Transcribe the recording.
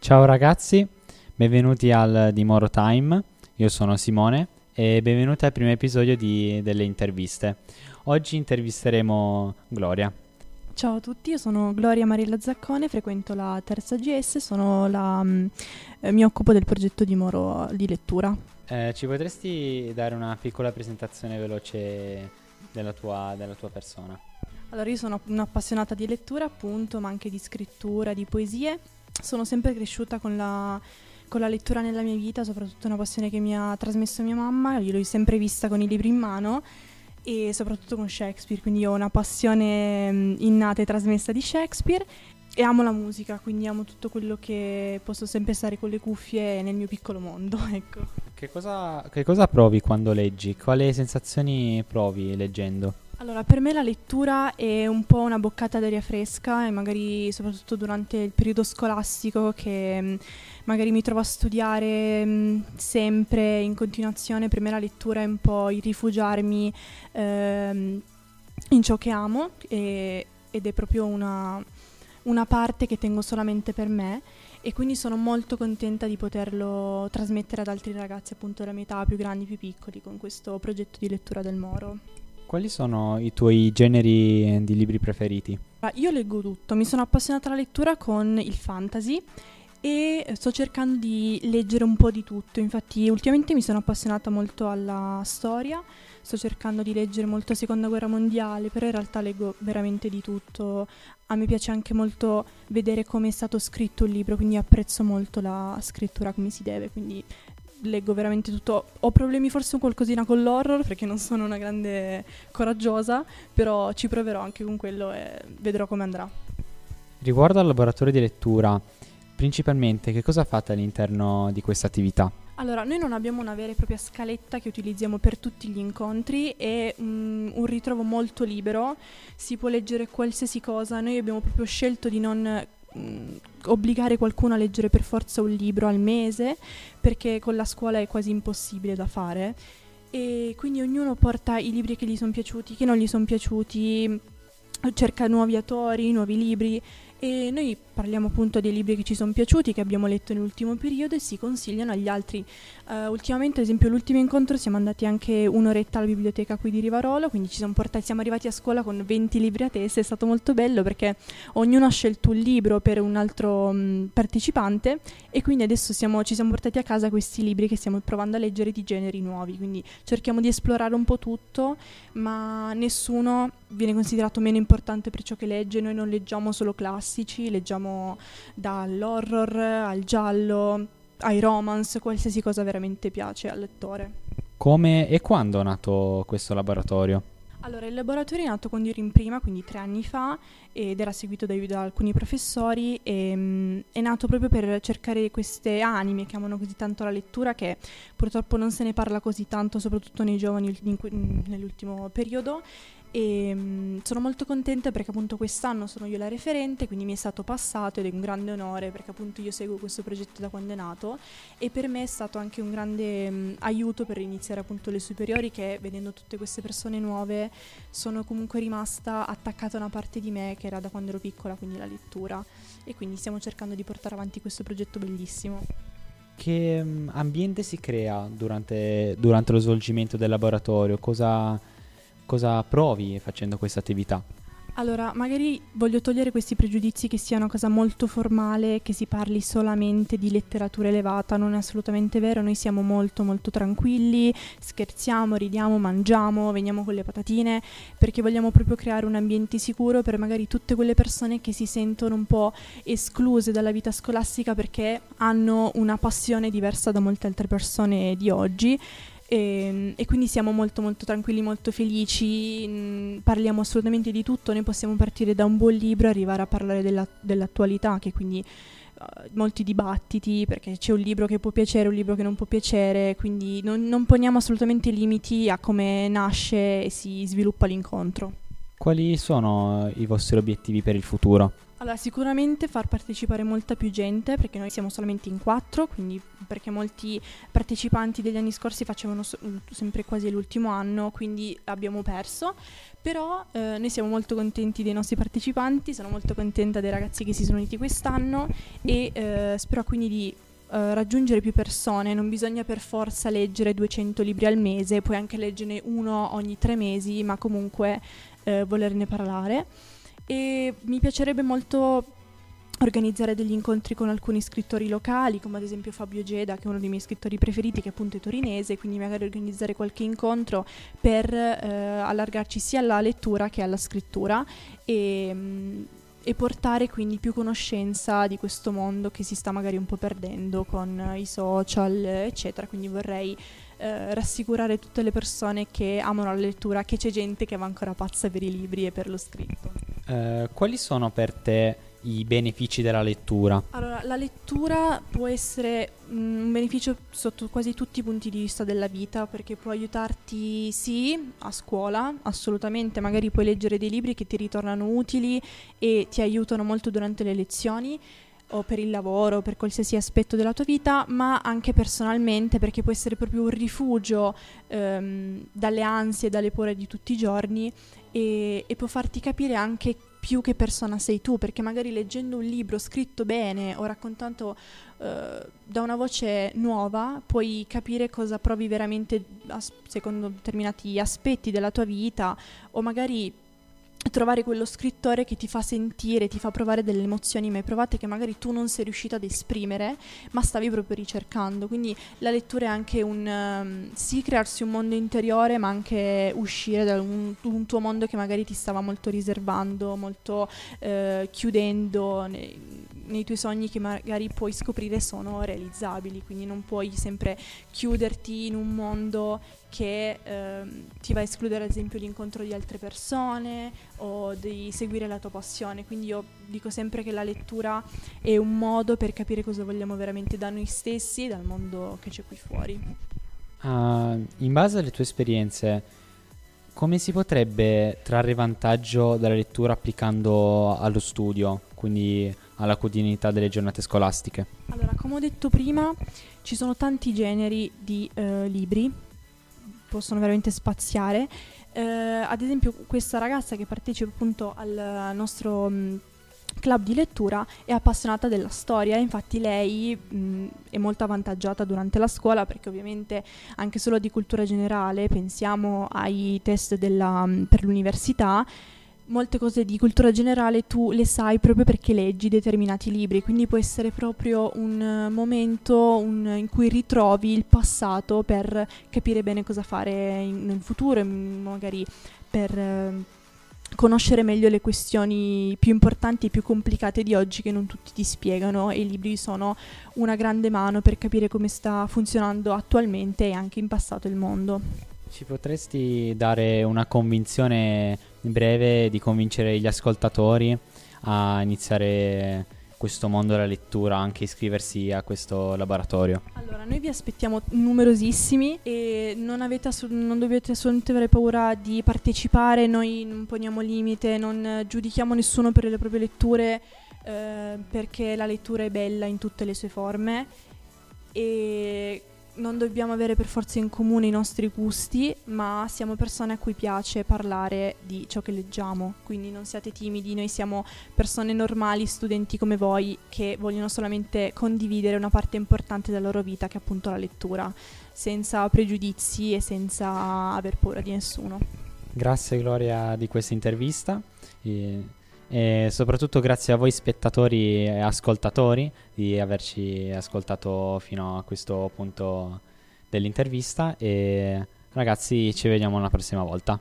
Ciao ragazzi, benvenuti al di Moro Time, io sono Simone e benvenuti al primo episodio delle interviste. Oggi intervisteremo Gloria. Ciao a tutti, io sono Gloria Marilla Zaccone, frequento la terza GS, mi occupo del progetto di Moro di lettura. Ci potresti dare una piccola presentazione veloce della tua persona? Allora, io sono un'appassionata di lettura appunto, ma anche di scrittura, di poesie. Sono sempre cresciuta con la lettura nella mia vita, soprattutto una passione che mi ha trasmesso mia mamma. Io l'ho sempre vista con i libri in mano e soprattutto con Shakespeare, quindi ho una passione innata e trasmessa di Shakespeare e amo la musica, quindi amo tutto quello che posso sempre stare con le cuffie nel mio piccolo mondo, ecco. Che cosa provi quando leggi? Quali sensazioni provi leggendo? Allora, per me la lettura è un po' una boccata d'aria fresca e magari soprattutto durante il periodo scolastico che magari mi trovo a studiare sempre in continuazione, per me la lettura è un po' il rifugiarmi in ciò che amo ed è proprio una parte che tengo solamente per me e quindi sono molto contenta di poterlo trasmettere ad altri ragazzi appunto della mia età, più grandi, più piccoli, con questo progetto di lettura del Moro. Quali sono i tuoi generi di libri preferiti? Io leggo tutto, mi sono appassionata alla lettura con il fantasy e sto cercando di leggere un po' di tutto, infatti ultimamente mi sono appassionata molto alla storia, sto cercando di leggere molto Seconda Guerra Mondiale, però in realtà leggo veramente di tutto. A me piace anche molto vedere come è stato scritto il libro, quindi apprezzo molto la scrittura come si deve, quindi leggo veramente tutto. Ho problemi forse un qualcosina con l'horror perché non sono una grande coraggiosa, però ci proverò anche con quello e vedrò come andrà. Riguardo al laboratorio di lettura, principalmente che cosa fate all'interno di questa attività? Allora, noi non abbiamo una vera e propria scaletta che utilizziamo per tutti gli incontri, è un ritrovo molto libero, si può leggere qualsiasi cosa, noi abbiamo proprio scelto di non obbligare qualcuno a leggere per forza un libro al mese perché con la scuola è quasi impossibile da fare e quindi ognuno porta i libri che gli sono piaciuti, che non gli sono piaciuti, cerca nuovi autori, nuovi libri e noi parliamo appunto dei libri che ci sono piaciuti, che abbiamo letto nell'ultimo periodo e si consigliano agli altri. Ultimamente ad esempio l'ultimo incontro siamo andati anche un'oretta alla biblioteca qui di Rivarolo, quindi siamo arrivati a scuola con 20 libri a testa, è stato molto bello perché ognuno ha scelto un libro per un altro partecipante e quindi adesso ci siamo portati a casa questi libri che stiamo provando a leggere di generi nuovi, quindi cerchiamo di esplorare un po' tutto, ma nessuno viene considerato meno importante per ciò che legge, noi non leggiamo solo classici, leggiamo dall'horror al giallo, ai romance, qualsiasi cosa veramente piace al lettore. Come e quando è nato questo laboratorio? Allora, il laboratorio è nato quando ero in prima, quindi 3 anni fa, ed era seguito da alcuni professori e è nato proprio per cercare queste anime che amano così tanto la lettura, che purtroppo non se ne parla così tanto, soprattutto nei giovani nell'ultimo periodo. E sono molto contenta perché appunto quest'anno sono io la referente, quindi mi è stato passato ed è un grande onore perché appunto io seguo questo progetto da quando è nato e per me è stato anche un grande aiuto per iniziare appunto le superiori, che vedendo tutte queste persone nuove sono comunque rimasta attaccata a una parte di me che era da quando ero piccola, quindi la lettura, e quindi stiamo cercando di portare avanti questo progetto bellissimo. Che ambiente si crea durante lo svolgimento del laboratorio? Cosa provi facendo questa attività? Allora, magari voglio togliere questi pregiudizi che sia una cosa molto formale, che si parli solamente di letteratura elevata, non è assolutamente vero, noi siamo molto molto tranquilli, scherziamo, ridiamo, mangiamo, veniamo con le patatine, perché vogliamo proprio creare un ambiente sicuro per magari tutte quelle persone che si sentono un po' escluse dalla vita scolastica perché hanno una passione diversa da molte altre persone di oggi. E quindi siamo molto molto tranquilli, molto felici, parliamo assolutamente di tutto, noi possiamo partire da un buon libro e arrivare a parlare dell'attualità, che quindi molti dibattiti, perché c'è un libro che può piacere, un libro che non può piacere, quindi non poniamo assolutamente limiti a come nasce e si sviluppa l'incontro. Quali sono i vostri obiettivi per il futuro? Allora, sicuramente far partecipare molta più gente, perché noi siamo solamente in 4, quindi perché molti partecipanti degli anni scorsi facevano sempre quasi l'ultimo anno, quindi abbiamo perso, però noi siamo molto contenti dei nostri partecipanti, sono molto contenta dei ragazzi che si sono uniti quest'anno e spero quindi di raggiungere più persone. Non bisogna per forza leggere 200 libri al mese, puoi anche leggerne uno ogni 3 mesi, ma comunque volerne parlare. E mi piacerebbe molto organizzare degli incontri con alcuni scrittori locali, come ad esempio Fabio Geda, che è uno dei miei scrittori preferiti, che appunto è torinese, quindi magari organizzare qualche incontro per allargarci sia alla lettura che alla scrittura e portare quindi più conoscenza di questo mondo che si sta magari un po' perdendo con i social, eccetera. Quindi vorrei rassicurare tutte le persone che amano la lettura, che c'è gente che va ancora pazza per i libri e per lo scritto. Quali sono per te i benefici della lettura? Allora, la lettura può essere un beneficio sotto quasi tutti i punti di vista della vita, perché può aiutarti sì a scuola, assolutamente, magari puoi leggere dei libri che ti ritornano utili e ti aiutano molto durante le lezioni, o per il lavoro, per qualsiasi aspetto della tua vita, ma anche personalmente, perché può essere proprio un rifugio dalle ansie, dalle paure di tutti i giorni, e può farti capire anche più che persona sei tu, perché magari leggendo un libro scritto bene o raccontato da una voce nuova puoi capire cosa provi veramente secondo determinati aspetti della tua vita, o magari trovare quello scrittore che ti fa sentire, ti fa provare delle emozioni mai provate che magari tu non sei riuscita ad esprimere, ma stavi proprio ricercando. Quindi la lettura è anche un sì, crearsi un mondo interiore, ma anche uscire da un tuo mondo che magari ti stava molto riservando, molto chiudendo nei tuoi sogni, che magari puoi scoprire sono realizzabili. Quindi non puoi sempre chiuderti in un mondo che ti va a escludere ad esempio l'incontro di altre persone o di seguire la tua passione. Quindi io dico sempre che la lettura è un modo per capire cosa vogliamo veramente da noi stessi e dal mondo che c'è qui fuori. In base alle tue esperienze, come si potrebbe trarre vantaggio dalla lettura applicando allo studio, quindi alla quotidianità delle giornate scolastiche? Allora, come ho detto prima, ci sono tanti generi di libri, possono veramente spaziare. Ad esempio questa ragazza che partecipa appunto al nostro club di lettura è appassionata della storia, infatti lei è molto avvantaggiata durante la scuola, perché ovviamente anche solo di cultura generale, pensiamo ai test per l'università, molte cose di cultura generale tu le sai proprio perché leggi determinati libri, quindi può essere proprio un momento in cui ritrovi il passato per capire bene cosa fare nel futuro, magari per conoscere meglio le questioni più importanti e più complicate di oggi che non tutti ti spiegano, e i libri sono una grande mano per capire come sta funzionando attualmente e anche in passato il mondo. Ci potresti dare una convinzione breve di convincere gli ascoltatori a iniziare questo mondo della lettura, anche iscriversi a questo laboratorio? Allora, noi vi aspettiamo numerosissimi e non dovete assolutamente avere paura di partecipare, noi non poniamo limite, non giudichiamo nessuno per le proprie letture, perché la lettura è bella in tutte le sue forme e non dobbiamo avere per forza in comune i nostri gusti, ma siamo persone a cui piace parlare di ciò che leggiamo, quindi non siate timidi, noi siamo persone normali, studenti come voi, che vogliono solamente condividere una parte importante della loro vita, che è appunto la lettura, senza pregiudizi e senza aver paura di nessuno. Grazie Gloria di questa intervista. E soprattutto grazie a voi spettatori e ascoltatori di averci ascoltato fino a questo punto dell'intervista, e ragazzi, ci vediamo la prossima volta.